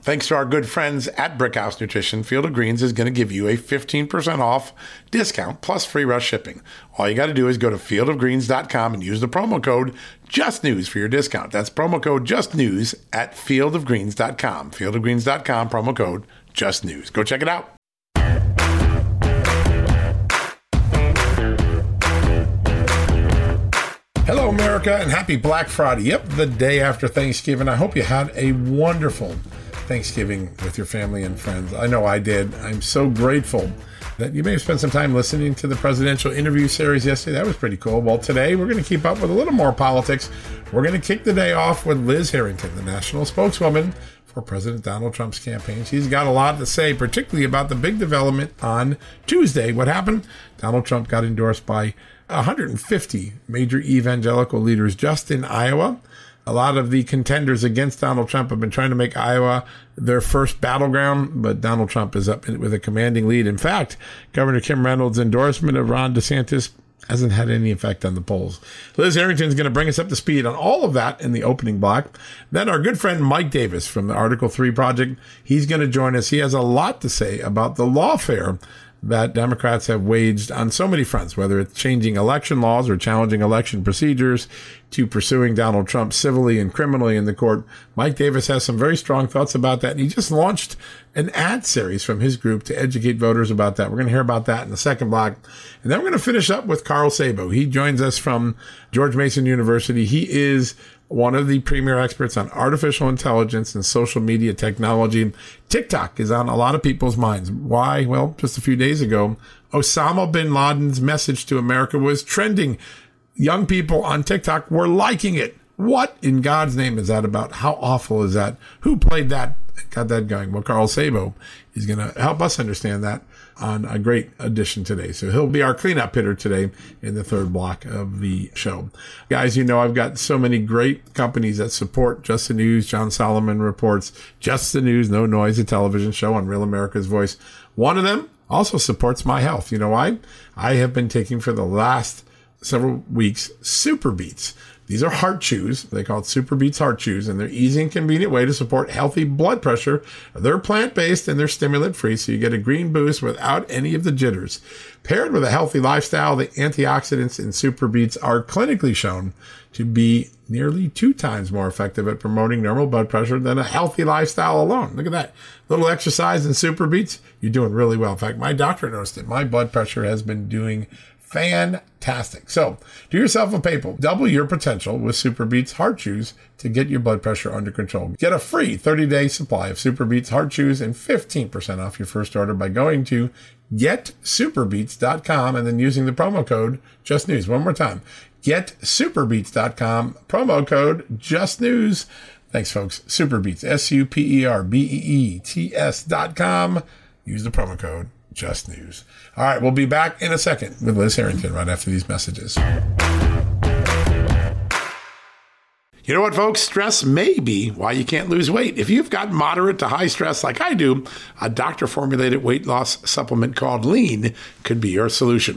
thanks to our good friends at Brickhouse Nutrition, Field of Greens is going to give you a 15% off discount plus free rush shipping. All you got to do is go to fieldofgreens.com and use the promo code JUSTNEWS for your discount. That's promo code JUSTNEWS at fieldofgreens.com. Fieldofgreens.com, promo code JUSTNEWS. Go check it out. Hello, America, and happy Black Friday. Yep, the day after Thanksgiving. I hope you had a wonderful Thanksgiving with your family and friends. I know I did. I'm so grateful that you may have spent some time listening to the presidential interview series yesterday. That was pretty cool. Well, today we're going to keep up with a little more politics. We're going to kick the day off with Liz Harrington, the national spokeswoman for President Donald Trump's campaign. She's got a lot to say, particularly about the big development on Tuesday. What happened? Donald Trump got endorsed by 150 major evangelical leaders just in Iowa. A lot of the contenders against Donald Trump have been trying to make Iowa their first battleground, but Donald Trump is up with a commanding lead. In fact, Governor Kim Reynolds' endorsement of Ron DeSantis hasn't had any effect on the polls. Liz Harrington is going to bring us up to speed on all of that in the opening block. Then our good friend Mike Davis from the Article III Project, he's going to join us. He has a lot to say about the lawfare that Democrats have waged on so many fronts, whether it's changing election laws or challenging election procedures to pursuing Donald Trump civilly and criminally in the court. Mike Davis has some very strong thoughts about that. And he just launched an ad series from his group to educate voters about that. We're going to hear about that in the second block. And then we're going to finish up with Carl Szabo. He joins us from George Mason University. He is one of the premier experts on artificial intelligence and social media technology. TikTok is on a lot of people's minds. Why? Well, just a few days ago, Osama Bin Laden's message to America was trending. Young people on TikTok were liking it. What in God's name is that about? How awful is that? Who played that? Got that going? Well, Carl Szabo is going to help us understand that on a great edition today. So he'll be our cleanup hitter today in the third block of the show. Guys, you know, I've got so many great companies that support Just the News. John Solomon reports Just the News, No Noise, a television show on Real America's Voice. One of them also supports my health. You know why? I have been taking for the last several weeks Super Beats. These are heart chews. They call it Super Beats heart chews, and they're easy and convenient way to support healthy blood pressure. They're plant-based and they're stimulant-free, so you get a green boost without any of the jitters. Paired with a healthy lifestyle, the antioxidants in Super Beats are clinically shown to be nearly 2 times more effective at promoting normal blood pressure than a healthy lifestyle alone. Look at that. Little exercise and Super Beats, you're doing really well. In fact, my doctor noticed it. My blood pressure has been doing fantastic. So do yourself a favor. Double your potential with Super Beats heart chews to get your blood pressure under control. Get a free 30-day supply of Super Beats heart chews and 15% off your first order by going to GetSuperBeats.com and then using the promo code JUSTNEWS. One more time, GetSuperBeats.com, promo code JUSTNEWS. Thanks, folks. Super Beats, SuperBeets.com. Use the promo code Just News. All right, we'll be back in a second with Liz Harrington right after these messages. You know what, folks? Stress may be why you can't lose weight. If you've got moderate to high stress like I do, a doctor-formulated weight loss supplement called Lean could be your solution.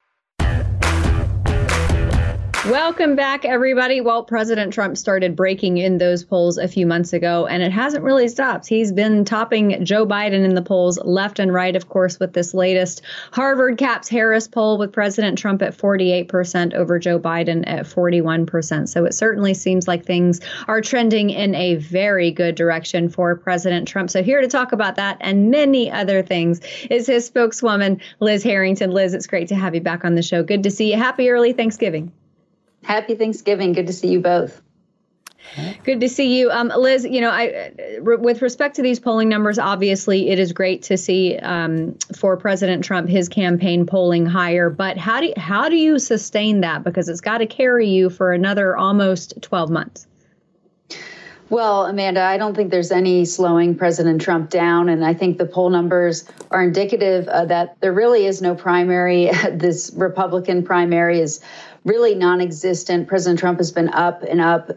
Welcome back, everybody. Well, President Trump started breaking in those polls a few months ago, and it hasn't really stopped. He's been topping Joe Biden in the polls left and right, of course, with this latest Harvard Caps-Harris poll with President Trump at 48% over Joe Biden at 41%. So it certainly seems like things are trending in a very good direction for President Trump. So here to talk about that and many other things is his spokeswoman, Liz Harrington. Liz, it's great to have you back on the show. Good to see you. Happy early Thanksgiving. Happy Thanksgiving. Good to see you both. Good to see you. Liz, you know, with respect to these polling numbers, obviously it is great to see for President Trump, his campaign polling higher. But how do you sustain that? Because it's got to carry you for another almost 12 months. Well, Amanda, I don't think there's any slowing President Trump down. And I think the poll numbers are indicative that there really is no primary. This Republican primary is really non-existent. President Trump has been up and up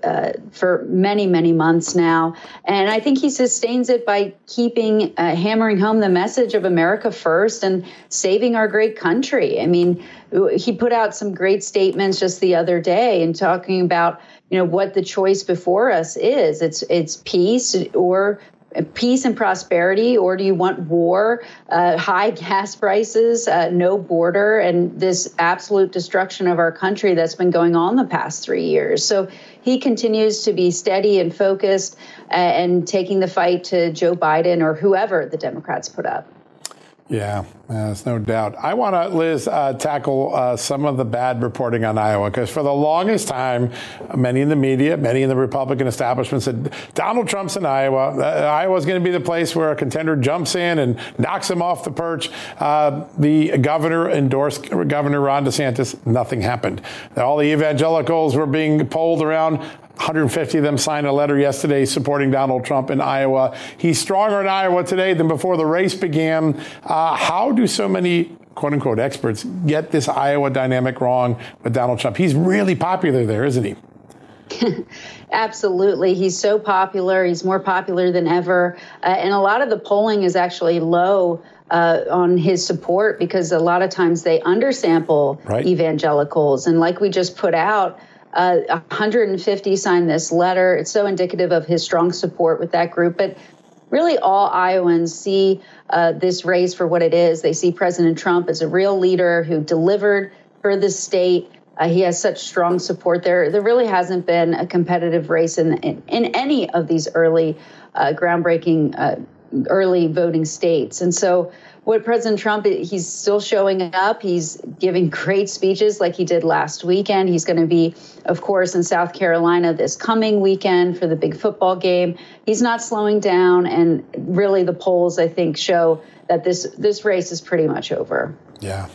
for many, many months now. And I think he sustains it by keeping hammering home the message of America first and saving our great country. I mean, he put out some great statements just the other day and talking about, you know, what the choice before us is. It's peace and prosperity, or do you want war, high gas prices, no border, and this absolute destruction of our country that's been going on the past 3 years? So he continues to be steady and focused and taking the fight to Joe Biden or whoever the Democrats put up. Yeah, there's no doubt. I want to, Liz, tackle some of the bad reporting on Iowa, because for the longest time, many in the media, many in the Republican establishment said Donald Trump's in Iowa. Iowa's going to be the place where a contender jumps in and knocks him off the perch. The governor endorsed Governor Ron DeSantis. Nothing happened. All the evangelicals were being polled around. 150 of them signed a letter yesterday supporting Donald Trump in Iowa. He's stronger in Iowa today than before the race began. How do so many, quote unquote, experts get this Iowa dynamic wrong with Donald Trump? He's really popular there, isn't he? Absolutely. He's so popular. He's more popular than ever. And a lot of the polling is actually low on his support because a lot of times they undersample evangelicals. And like we just put out, 150 signed this letter. It's so indicative of his strong support with that group. But really all Iowans see this race for what it is. They see President Trump as a real leader who delivered for the state. He has such strong support there. There really hasn't been a competitive race in any of these early groundbreaking early voting states. And so what President Trump, he's still showing up. He's giving great speeches like he did last weekend. He's going to be, of course, in South Carolina this coming weekend for the big football game. He's not slowing down. And really, the polls, I think, show that this race is pretty much over. Yeah.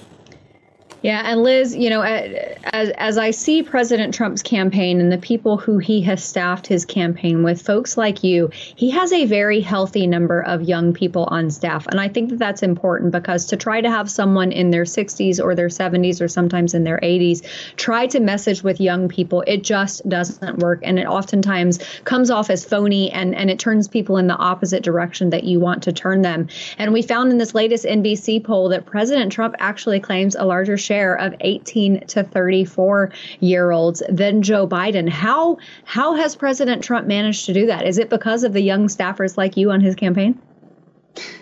Yeah. And Liz, you know, as I see President Trump's campaign and the people who he has staffed his campaign with, folks like you, he has a very healthy number of young people on staff. And I think that that's important, because to try to have someone in their 60s or their 70s or sometimes in their 80s try to message with young people, it just doesn't work. And it oftentimes comes off as phony, and it turns people in the opposite direction that you want to turn them. And we found in this latest NBC poll that President Trump actually claims a larger share of 18 to 34-year-olds than Joe Biden. How has President Trump managed to do that? Is it because of the young staffers like you on his campaign?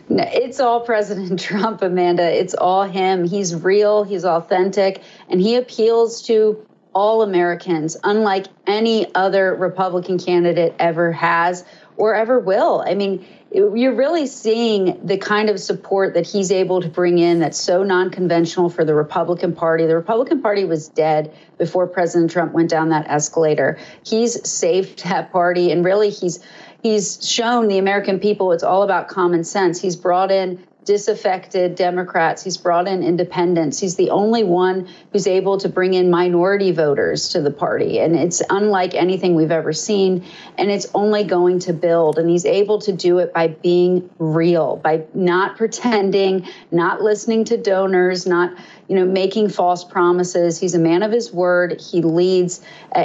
No, it's all President Trump, Amanda. It's all him. He's real, he's authentic, and he appeals to all Americans, unlike any other Republican candidate ever has or ever will. I mean, you're really seeing the kind of support that he's able to bring in that's so non-conventional for the Republican Party. The Republican Party was dead before President Trump went down that escalator. He's saved that party, and really he's shown the American people it's all about common sense. He's brought in disaffected Democrats. He's brought in independents. He's the only one who's able to bring in minority voters to the party. And it's unlike anything we've ever seen. And it's only going to build. And he's able to do it by being real, by not pretending, not listening to donors, not, you know, making false promises. He's a man of his word. He leads.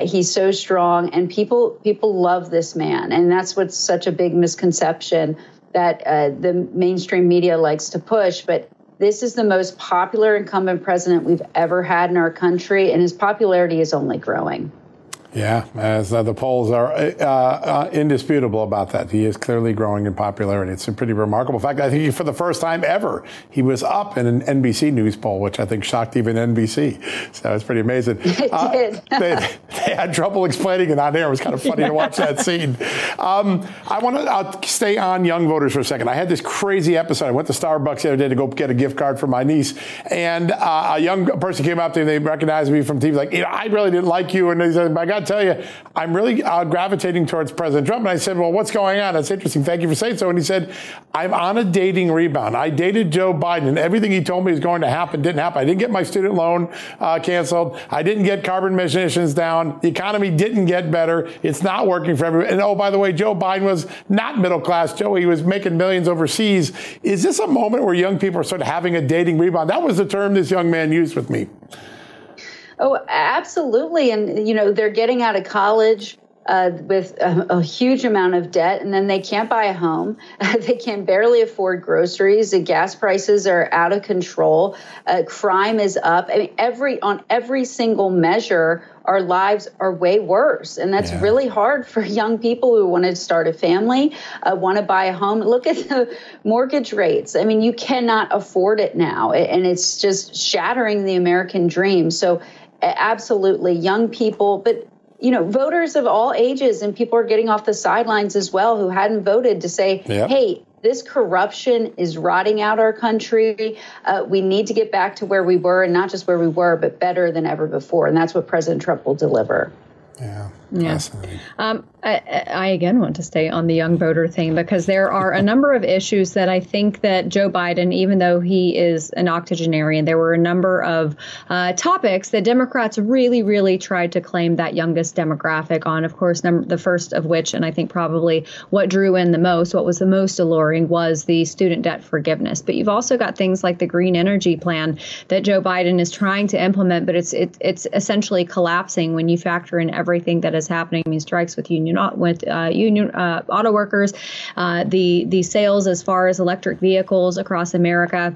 He's so strong. And people love this man. And that's what's such a big misconception that the mainstream media likes to push. But this is the most popular incumbent president we've ever had in our country, and his popularity is only growing. Yeah, as the polls are indisputable about that. He is clearly growing in popularity. It's a pretty remarkable fact. I think for the first time ever, he was up in an NBC News poll, which I think shocked even NBC. So it's pretty amazing. It did. they had trouble explaining it on air. It was kind of funny to watch that scene. I want to stay on young voters for a second. I had this crazy episode. I went to Starbucks the other day to go get a gift card for my niece, and a young person came up to me. They recognized me from TV, like, you know, I really didn't like you. And they said, my God, tell you, I'm really gravitating towards President Trump. And I said, well, what's going on? That's interesting. Thank you for saying so. And he said, I'm on a dating rebound. I dated Joe Biden, and everything he told me was going to happen didn't happen. I didn't get my student loan canceled. I didn't get carbon emissions down. The economy didn't get better. It's not working for everyone. And oh, by the way, Joe Biden was not middle class Joe. He was making millions overseas. Is this a moment where young people are sort of having a dating rebound? That was the term this young man used with me. Oh, absolutely. And, you know, they're getting out of college with a huge amount of debt, and then they can't buy a home. They can barely afford groceries. The gas prices are out of control. Crime is up. I mean, on every single measure, our lives are way worse. And that's really hard for young people who want to start a family, want to buy a home. Look at the mortgage rates. I mean, you cannot afford it now. And it's just shattering the American dream. So absolutely, young people, but, you know, voters of all ages, and people are getting off the sidelines as well who hadn't voted to say, hey, this corruption is rotting out our country. We need to get back to where we were, and not just where we were, but better than ever before. And that's what President Trump will deliver. Yeah. I again want to stay on the young voter thing, because there are a number of issues that I think that Joe Biden, even though he is an octogenarian, there were a number of topics that Democrats really, really tried to claim that youngest demographic on. Of course, the first of which, and I think probably what drew in the most, what was the most alluring, was the student debt forgiveness. But you've also got things like the green energy plan that Joe Biden is trying to implement, but it's essentially collapsing when you factor in everything that is happening. I mean, strikes with union auto workers, the sales as far as electric vehicles across America.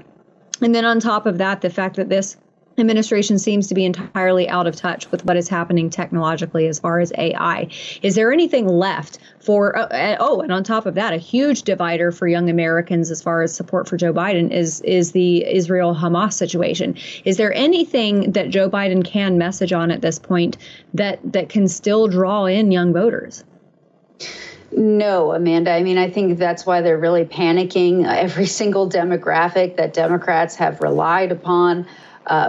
And then on top of that, the fact that this administration seems to be entirely out of touch with what is happening technologically as far as AI. Is there anything left for, and on top of that, a huge divider for young Americans as far as support for Joe Biden is the Israel-Hamas situation. Is there anything that Joe Biden can message on at this point that can still draw in young voters? No, Amanda. I mean, I think that's why they're really panicking. Every single demographic that Democrats have relied upon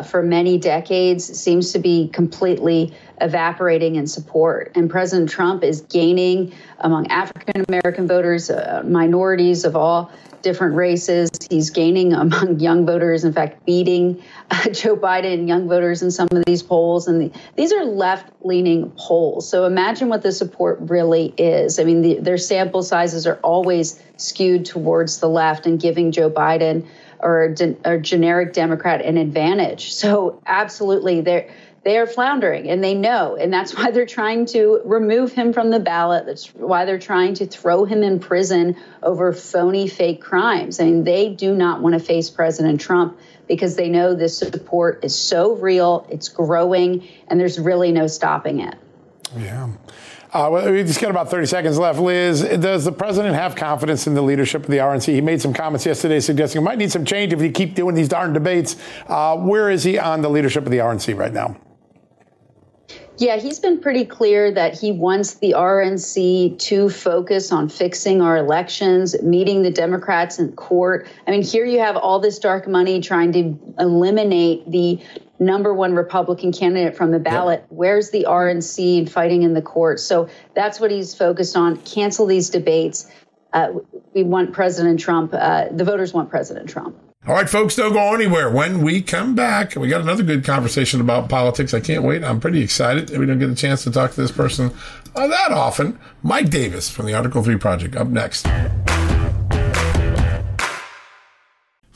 for many decades seems to be completely evaporating in support. And President Trump is gaining among African-American voters, minorities of all different races. He's gaining among young voters, in fact, beating Joe Biden and young voters in some of these polls. And these are left-leaning polls. So imagine what the support really is. I mean, their sample sizes are always skewed towards the left and giving Joe Biden or generic Democrat an advantage. So absolutely, they are floundering, and they know. And that's why they're trying to remove him from the ballot. That's why they're trying to throw him in prison over phony, fake crimes. I mean, they do not want to face President Trump because they know this support is so real, it's growing, and there's really no stopping it. Yeah. We just got about 30 seconds left. Liz, does the president have confidence in the leadership of the RNC? He made some comments yesterday suggesting he might need some change if he keep doing these darn debates. Where is he on the leadership of the RNC right now? Yeah, he's been pretty clear that he wants the RNC to focus on fixing our elections, meeting the Democrats in court. I mean, here you have all this dark money trying to eliminate the number one Republican candidate from the ballot. Yep. Where's the RNC fighting in the court? So that's what he's focused on. Cancel these debates. We want President Trump. The voters want President Trump. All right, folks, don't go anywhere. When we come back, we got another good conversation about politics. I can't wait. I'm pretty excited that we don't get a chance to talk to this person that often. Mike Davis from the Article III Project up next.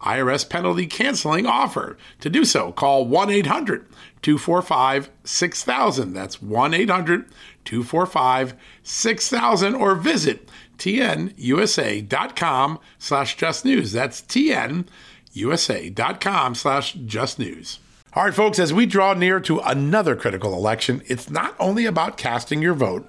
IRS penalty canceling offer. To do so, call 1-800-245-6000. That's 1-800-245-6000 or visit tnusa.com/justnews. That's tnusa.com/justnews. All right, folks, as we draw near to another critical election, it's not only about casting your vote,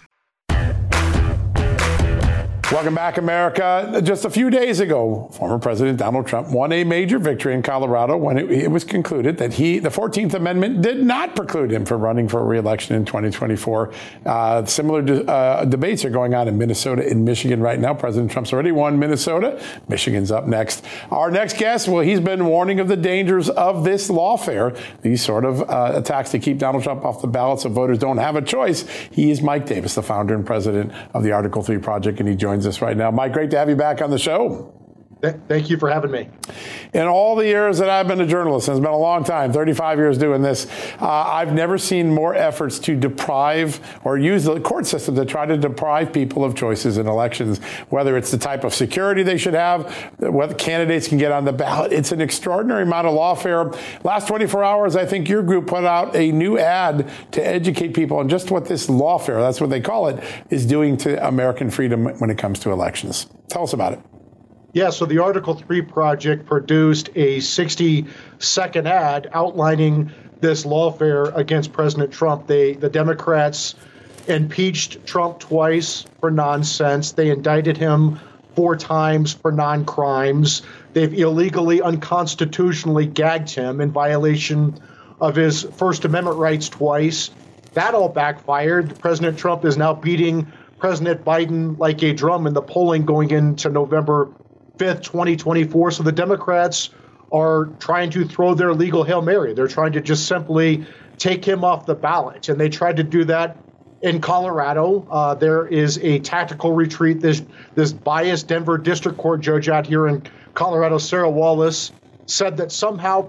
Welcome back, America. Just a few days ago, former President Donald Trump won a major victory in Colorado when it was concluded that the 14th Amendment did not preclude him from running for re-election in 2024. Similar debates are going on in Minnesota and Michigan right now. President Trump's already won Minnesota. Michigan's up next. Our next guest, well, he's been warning of the dangers of this lawfare, these sort of attacks to keep Donald Trump off the ballot so voters don't have a choice. He is Mike Davis, the founder and president of the Article III Project, and he joins us right now. Mike, great to have you back on the show. Thank you for having me. In all the years that I've been a journalist, and it's been a long time, 35 years doing this, I've never seen more efforts to deprive or use the court system to try to deprive people of choices in elections, whether it's the type of security they should have, whether candidates can get on the ballot. It's an extraordinary amount of lawfare. Last 24 hours, I think your group put out a new ad to educate people on just what this lawfare, that's what they call it, is doing to American freedom when it comes to elections. Tell us about it. Yeah, so the Article III Project produced a 60-second ad outlining this lawfare against President Trump. The Democrats impeached Trump twice for nonsense. They indicted him 4 times for non-crimes. They've illegally, unconstitutionally gagged him in violation of his First Amendment rights twice. That all backfired. President Trump is now beating President Biden like a drum in the polling going into November 5th, 2024. So the Democrats are trying to throw their legal Hail Mary. They're trying to just simply take him off the ballot. And they tried to do that in Colorado. There is a tactical retreat. This biased Denver District Court judge out here in Colorado, Sarah Wallace, said that somehow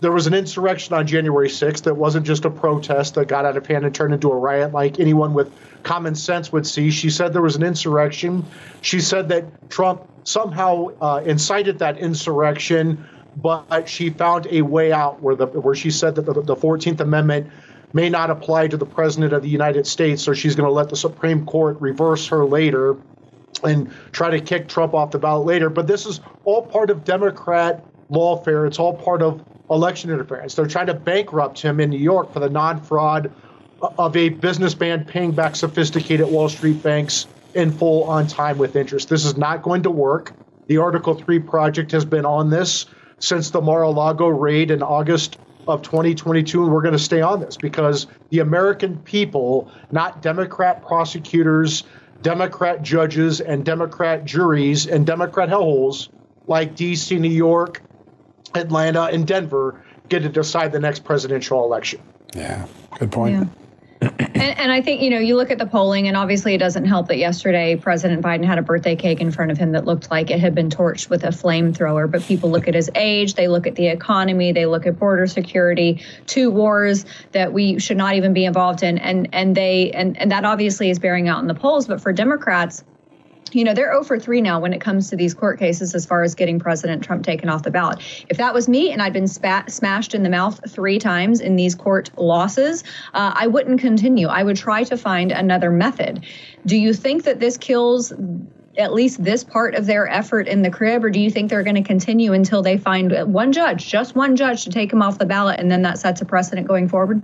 there was an insurrection on January 6th that wasn't just a protest that got out of hand and turned into a riot like anyone with common sense would see. She said there was an insurrection. She said that Trump somehow incited that insurrection, but she found a way out where she said that the 14th Amendment may not apply to the president of the United States, so she's going to let the Supreme Court reverse her later and try to kick Trump off the ballot later. But this is all part of Democrat lawfare. It's all part of election interference. They're trying to bankrupt him in New York for the non-fraud of a businessman paying back sophisticated Wall Street banks in full, on time, with interest. This is not going to work. The Article III Project has been on this since the Mar-a-Lago raid in August of 2022, and we're going to stay on this because the American people, not Democrat prosecutors, Democrat judges, and Democrat juries, and Democrat hellholes like D.C., New York, Atlanta, and Denver, get to decide the next presidential election. Yeah, good point. Yeah. And I think, you look at the polling, and obviously it doesn't help that yesterday President Biden had a birthday cake in front of him that looked like it had been torched with a flamethrower. But people look at his age, they look at the economy, they look at border security, 2 wars that we should not even be involved in. And that obviously is bearing out in the polls. But for Democrats, they're 0 for 3 now when it comes to these court cases as far as getting President Trump taken off the ballot. If that was me and I'd been smashed in the mouth 3 times in these court losses, I wouldn't continue. I would try to find another method. Do you think that this kills at least this part of their effort in the crib, or do you think they're going to continue until they find just one judge to take him off the ballot, and then that sets a precedent going forward?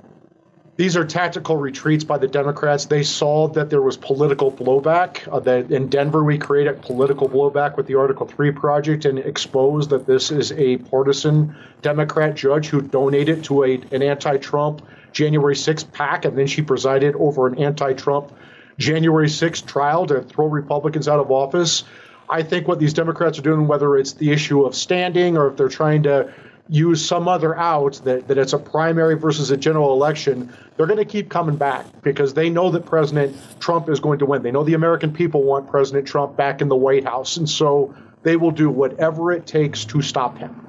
These are tactical retreats by the Democrats. They saw that there was political blowback. That in Denver, we created political blowback with the Article III Project and exposed that this is a partisan Democrat judge who donated to an anti-Trump January 6th PAC, and then she presided over an anti-Trump January 6th trial to throw Republicans out of office. I think what these Democrats are doing, whether it's the issue of standing or if they're trying to use some other out, that it's a primary versus a general election, they're going to keep coming back because they know that President Trump is going to win. They know the American people want President Trump back in the White House, and so they will do whatever it takes to stop him.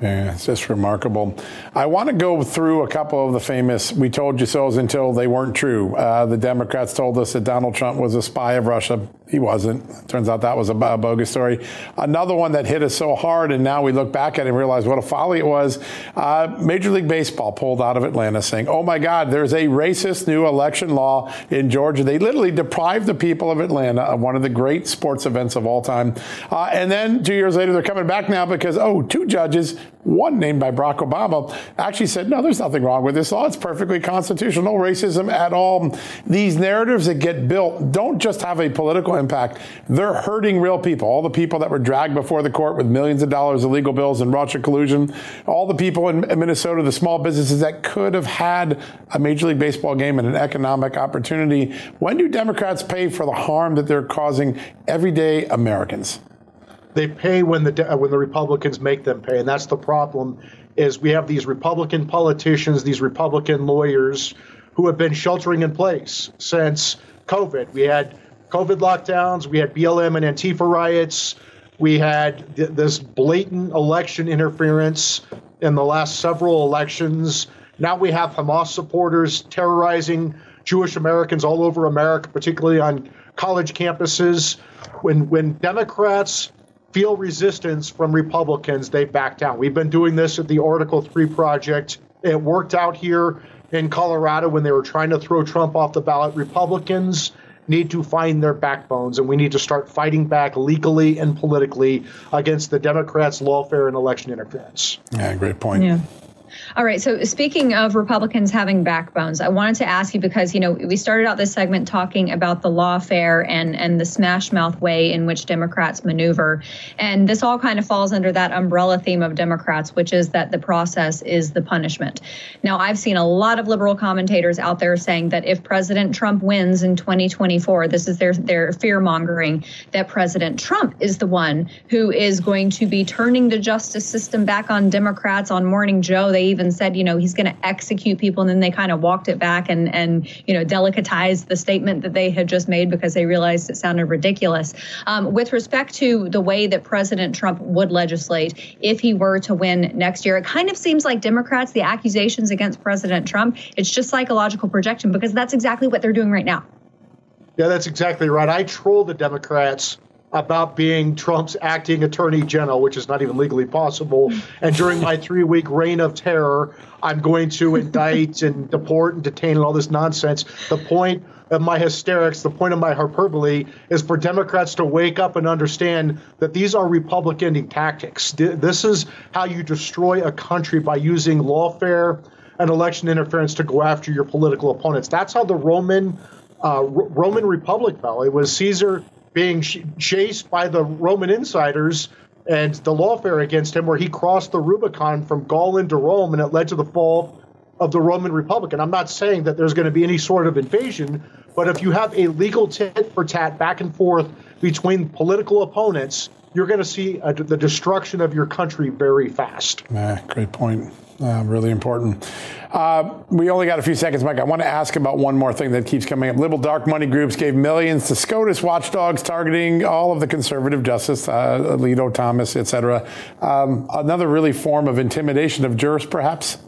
Yeah, it's just remarkable. I want to go through a couple of the famous "we told you so's" until they weren't true. The Democrats told us that Donald Trump was a spy of Russia. He wasn't. Turns out that was a bogus story. Another one that hit us so hard, and now we look back at it and realize what a folly it was. Major League Baseball pulled out of Atlanta saying, oh my God, there's a racist new election law in Georgia. They literally deprived the people of Atlanta of one of the great sports events of all time. And then 2 years later, they're coming back now because, 2 judges, one named by Barack Obama, actually said, no, there's nothing wrong with this law. It's perfectly constitutional, no racism at all. These narratives that get built don't just have a political impact. They're hurting real people. All the people that were dragged before the court with millions of dollars of legal bills and Russia collusion, all the people in Minnesota, the small businesses that could have had a Major League Baseball game and an economic opportunity. When do Democrats pay for the harm that they're causing everyday Americans? They pay when the Republicans make them pay, and that's the problem. Is we have these Republican politicians, these Republican lawyers, who have been sheltering in place since COVID. We had COVID lockdowns, we had BLM and Antifa riots, We had this blatant election interference in the last several elections. Now we have Hamas supporters terrorizing Jewish Americans all over America, particularly on college campuses. When Democrats feel resistance from Republicans, they back down. We've been doing this at the Article III Project. It worked out here in Colorado when they were trying to throw Trump off the ballot. Republicans need to find their backbones, and we need to start fighting back legally and politically against the Democrats' lawfare and election interference. Yeah, great point. Yeah. All right. So speaking of Republicans having backbones, I wanted to ask you because, you know, we started out this segment talking about the lawfare and the smash mouth way in which Democrats maneuver. And this all kind of falls under that umbrella theme of Democrats, which is that the process is the punishment. Now, I've seen a lot of liberal commentators out there saying that if President Trump wins in 2024, this is their fear mongering that President Trump is the one who is going to be turning the justice system back on Democrats. On Morning Joe, they even said, you know, he's going to execute people. And then they kind of walked it back and you know, delicatized the statement that they had just made because they realized it sounded ridiculous. With respect to the way that President Trump would legislate if he were to win next year, it kind of seems like Democrats, the accusations against President Trump, it's just psychological projection because that's exactly what they're doing right now. Yeah, that's exactly right. I troll the Democrats about being Trump's acting attorney general, which is not even legally possible. And during my 3-week reign of terror, I'm going to indict and deport and detain and all this nonsense. The point of my hysterics, the point of my hyperbole is for Democrats to wake up and understand that these are Republican tactics. This is how you destroy a country by using lawfare and election interference to go after your political opponents. That's how the Roman Republic fell. It was Caesar being chased by the Roman insiders and the lawfare against him, where he crossed the Rubicon from Gaul into Rome, and it led to the fall of the Roman Republic. And I'm not saying that there's going to be any sort of invasion, but if you have a legal tit-for-tat back and forth between political opponents, you're going to see the destruction of your country very fast. Yeah, great point. Really important. We only got a few seconds, Mike. I want to ask about one more thing that keeps coming up. Liberal dark money groups gave millions to SCOTUS watchdogs targeting all of the conservative justice, Alito, Thomas, et cetera. Another really form of intimidation of jurors, perhaps?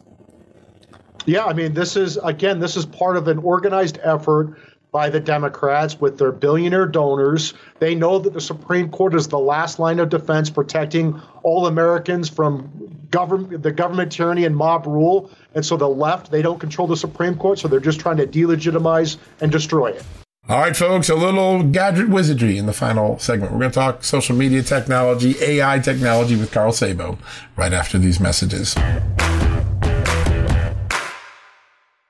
Yeah, I mean, this is part of an organized effort by the Democrats with their billionaire donors. They know that the Supreme Court is the last line of defense, protecting all Americans from government tyranny and mob rule. And so the left, they don't control the Supreme Court, so they're just trying to delegitimize and destroy it. All right, folks, a little gadget wizardry in the final segment. We're going to talk social media technology, AI technology with Carl Szabo right after these messages.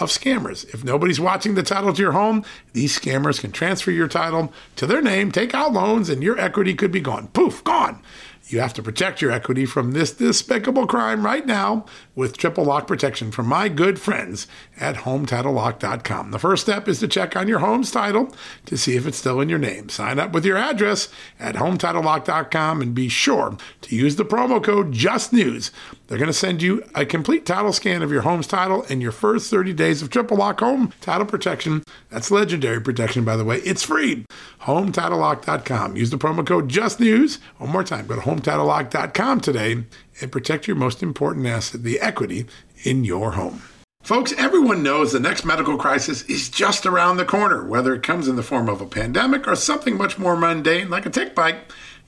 of scammers. If nobody's watching the title to your home, these scammers can transfer your title to their name, take out loans, and your equity could be gone. Poof, gone. You have to protect your equity from this despicable crime right now with triple lock protection from my good friends at HomeTitleLock.com. The first step is to check on your home's title to see if it's still in your name. Sign up with your address at HomeTitleLock.com and be sure to use the promo code JUSTNEWS. They're going to send you a complete title scan of your home's title and your first 30 days of triple lock home title protection. That's legendary protection, by the way. It's free. HomeTitleLock.com. Use the promo code JUSTNEWS. One more time. Go to HomeTitleLock.com today and protect your most important asset, the equity in your home. Folks, everyone knows the next medical crisis is just around the corner, whether it comes in the form of a pandemic or something much more mundane like a tick bite.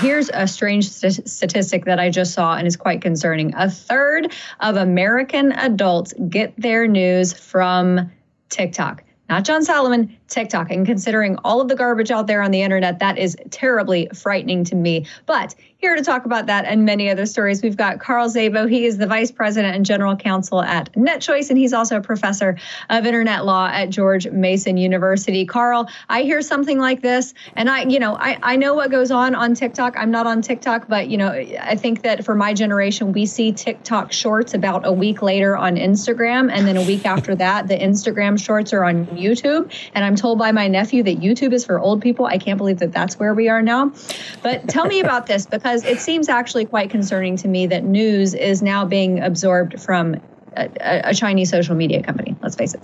Here's a strange statistic that I just saw and is quite concerning. A third of American adults get their news from TikTok. Not John Solomon, TikTok. And considering all of the garbage out there on the internet, that is terribly frightening to me. But here to talk about that and many other stories, we've got Carl Szabo. He is the Vice President and General Counsel at NetChoice, and he's also a professor of internet law at George Mason University. Carl, I hear something like this, and I know what goes on TikTok. I'm not on TikTok, but I think that for my generation, we see TikTok shorts about a week later on Instagram, and then a week after that, the Instagram shorts are on YouTube. And I'm told by my nephew that YouTube is for old people. I can't believe that that's where we are now. But tell me about this, because it seems actually quite concerning to me that news is now being absorbed from a Chinese social media company. Let's face it.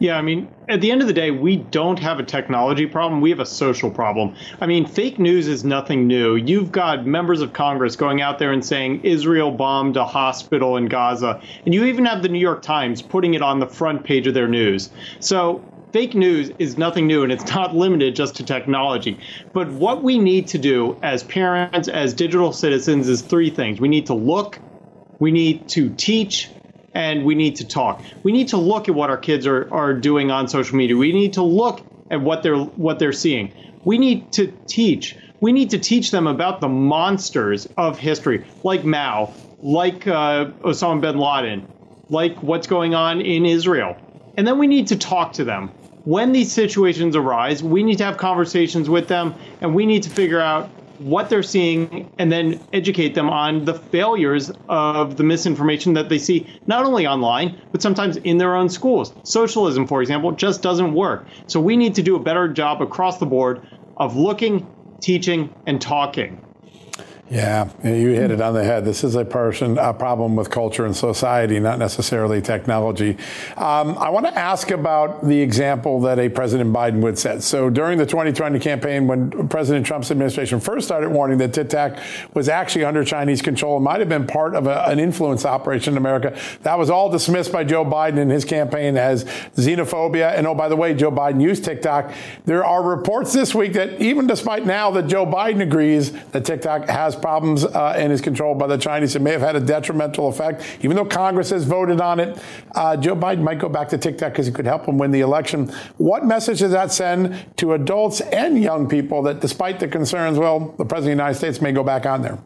Yeah, I mean, at the end of the day, we don't have a technology problem. We have a social problem. I mean, fake news is nothing new. You've got members of Congress going out there and saying Israel bombed a hospital in Gaza. And you even have the New York Times putting it on the front page of their news. So fake news is nothing new, and it's not limited just to technology. But what we need to do as parents, as digital citizens, is three things. We need to look, we need to teach, and we need to talk. We need to look at what our kids are doing on social media. We need to look at what they're seeing. We need to teach. We need to teach them about the monsters of history, like Mao, like Osama bin Laden, like what's going on in Israel. And then we need to talk to them. When these situations arise, we need to have conversations with them, and we need to figure out what they're seeing and then educate them on the failures of the misinformation that they see, not only online, but sometimes in their own schools. Socialism, for example, just doesn't work. So we need to do a better job across the board of looking, teaching, and talking. Yeah, you hit it on the head. This is a problem with culture and society, not necessarily technology. I want to ask about the example that a President Biden would set. So during the 2020 campaign, when President Trump's administration first started warning that TikTok was actually under Chinese control and might have been part of an influence operation in America, that was all dismissed by Joe Biden and his campaign as xenophobia. And oh, by the way, Joe Biden used TikTok. There are reports this week that even despite now that Joe Biden agrees that TikTok has problems and is controlled by the Chinese, it may have had a detrimental effect. Even though Congress has voted on it, Joe Biden might go back to TikTok because it could help him win the election. What message does that send to adults and young people that despite the concerns, well, the President of the United States may go back on there?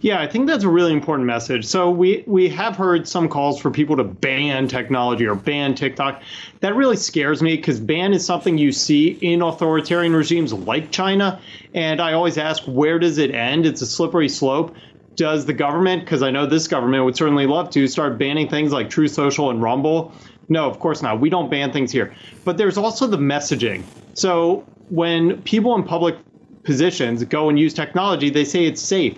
Yeah, I think that's a really important message. So we have heard some calls for people to ban technology or ban TikTok. That really scares me because ban is something you see in authoritarian regimes like China. And I always ask, where does it end? It's a slippery slope. Does the government, because I know this government would certainly love to, start banning things like Truth Social and Rumble? No, of course not. We don't ban things here. But there's also the messaging. So when people in public positions go and use technology, they say it's safe.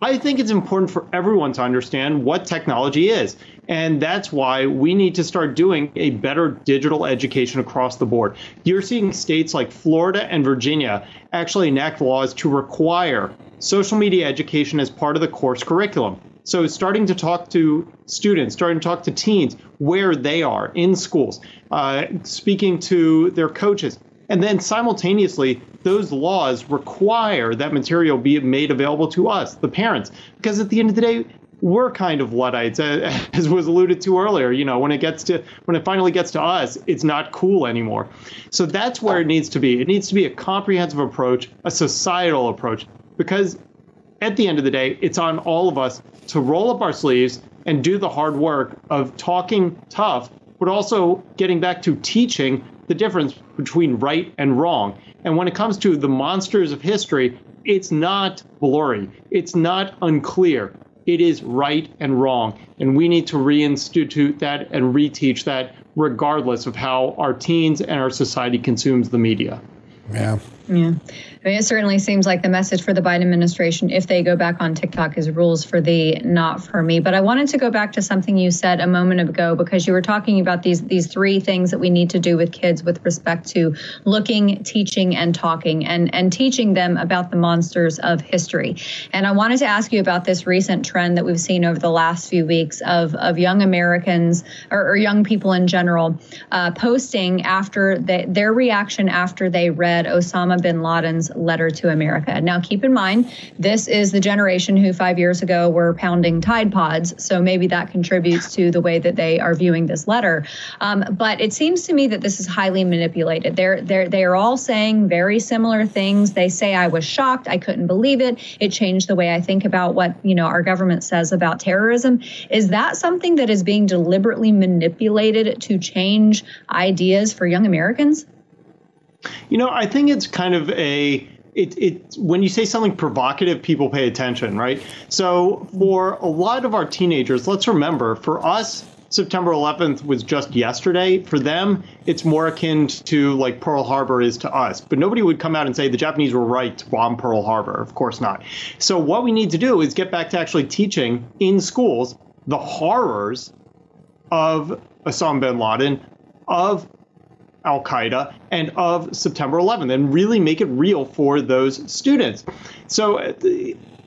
I think it's important for everyone to understand what technology is. And that's why we need to start doing a better digital education across the board. You're seeing states like Florida and Virginia actually enact laws to require social media education as part of the course curriculum. So starting to talk to students, starting to talk to teens, where they are in schools, speaking to their coaches. And then simultaneously, those laws require that material be made available to us, the parents, because at the end of the day, we're kind of Luddites, as was alluded to earlier. When it finally gets to us, it's not cool anymore. So that's where it needs to be. It needs to be a comprehensive approach, a societal approach, because at the end of the day, it's on all of us to roll up our sleeves and do the hard work of talking tough, but also getting back to teaching the difference between right and wrong. And when it comes to the monsters of history, It's not blurry. It's not unclear. It is right and wrong. And we need to reinstitute that and reteach that regardless of how our teens and our society consumes the media. Yeah. Yeah. I mean, it certainly seems like the message for the Biden administration, if they go back on TikTok, is rules for thee, not for me. But I wanted to go back to something you said a moment ago, because you were talking about these three things that we need to do with kids with respect to looking, teaching, and talking, and teaching them about the monsters of history. And I wanted to ask you about this recent trend that we've seen over the last few weeks of young Americans or young people in general posting after their reaction after they read Osama bin Laden's letter to America. Now, keep in mind, this is the generation who 5 years ago were pounding Tide Pods, so maybe that contributes to the way that they are viewing this letter. But it seems to me that this is highly manipulated. They are all saying very similar things. They say, I was shocked. I couldn't believe it. It changed the way I think about what, you know, our government says about terrorism. Is that something that is being deliberately manipulated to change ideas for young Americans? You know, I think it's kind of when you say something provocative, people pay attention, right? So for a lot of our teenagers, let's remember, for us, September 11th was just yesterday. For them, it's more akin to like Pearl Harbor is to us. But nobody would come out and say the Japanese were right to bomb Pearl Harbor. Of course not. So what we need to do is get back to actually teaching in schools the horrors of Osama bin Laden, of Al-Qaida, and of September 11th, and really make it real for those students. So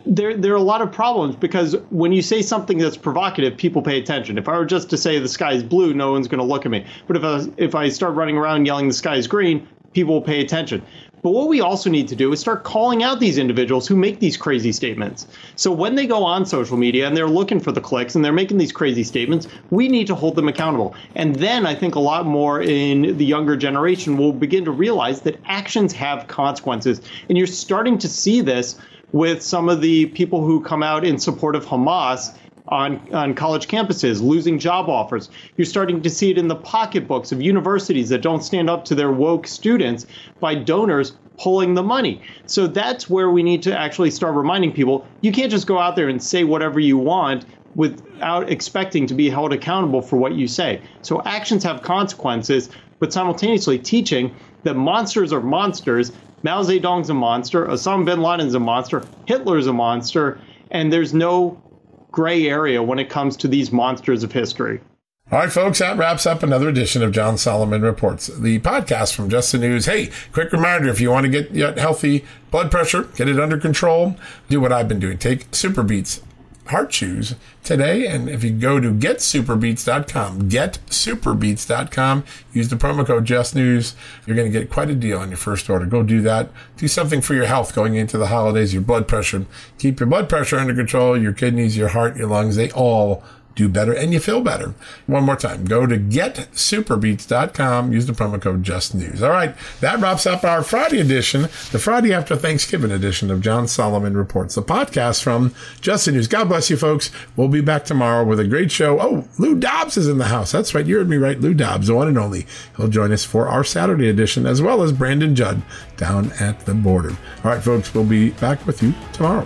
there are a lot of problems, because when you say something that's provocative, people pay attention. If I were just to say the sky is blue, no one's going to look at me. But if I start running around yelling the sky is green, people will pay attention. But what we also need to do is start calling out these individuals who make these crazy statements. So when they go on social media and they're looking for the clicks and they're making these crazy statements, we need to hold them accountable. And then I think a lot more in the younger generation will begin to realize that actions have consequences. And you're starting to see this with some of the people who come out in support of Hamas on college campuses, losing job offers. You're starting to see it in the pocketbooks of universities that don't stand up to their woke students by donors pulling the money. So that's where we need to actually start reminding people, you can't just go out there and say whatever you want without expecting to be held accountable for what you say. So actions have consequences, but simultaneously teaching that monsters are monsters. Mao Zedong's a monster, Osama bin Laden's a monster, Hitler's a monster, and there's no gray area when it comes to these monsters of history. All right, folks, that wraps up another edition of John Solomon Reports, the podcast from Just the News. Hey, quick reminder, if you want to get healthy blood pressure, get it under control, do what I've been doing. Take Super Beats Heart Shoes today, and if you go to GetSuperBeats.com, GetSuperBeats.com, use the promo code JustNews, you're going to get quite a deal on your first order. Go do that. Do something for your health going into the holidays, your blood pressure. Keep your blood pressure under control, your kidneys, your heart, your lungs, they all do better, and you feel better. One more time, go to GetSuperBeats.com, use the promo code JustNews. All right, that wraps up our Friday edition, the Friday after Thanksgiving edition of John Solomon Reports, the podcast from Just the News. God bless you, folks. We'll be back tomorrow with a great show. Oh, Lou Dobbs is in the house. That's right, you heard me right, Lou Dobbs, the one and only. He'll join us for our Saturday edition, as well as Brandon Judd down at the border. All right, folks, we'll be back with you tomorrow.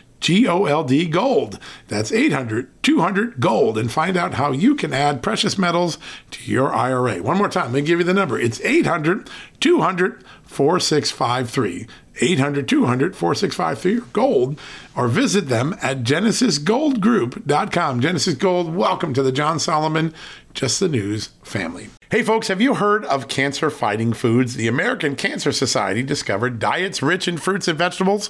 That's 800-200-GOLD, and find out how you can add precious metals to your IRA. One more time, let me give you the number. It's 800-200-GOLD. 4653, 800-200-4653 or Gold, or visit them at GenesisGoldGroup.com. Genesis Gold, welcome to the John Solomon Just the News family. Hey folks, have you heard of cancer-fighting foods? The American Cancer Society discovered diets rich in fruits and vegetables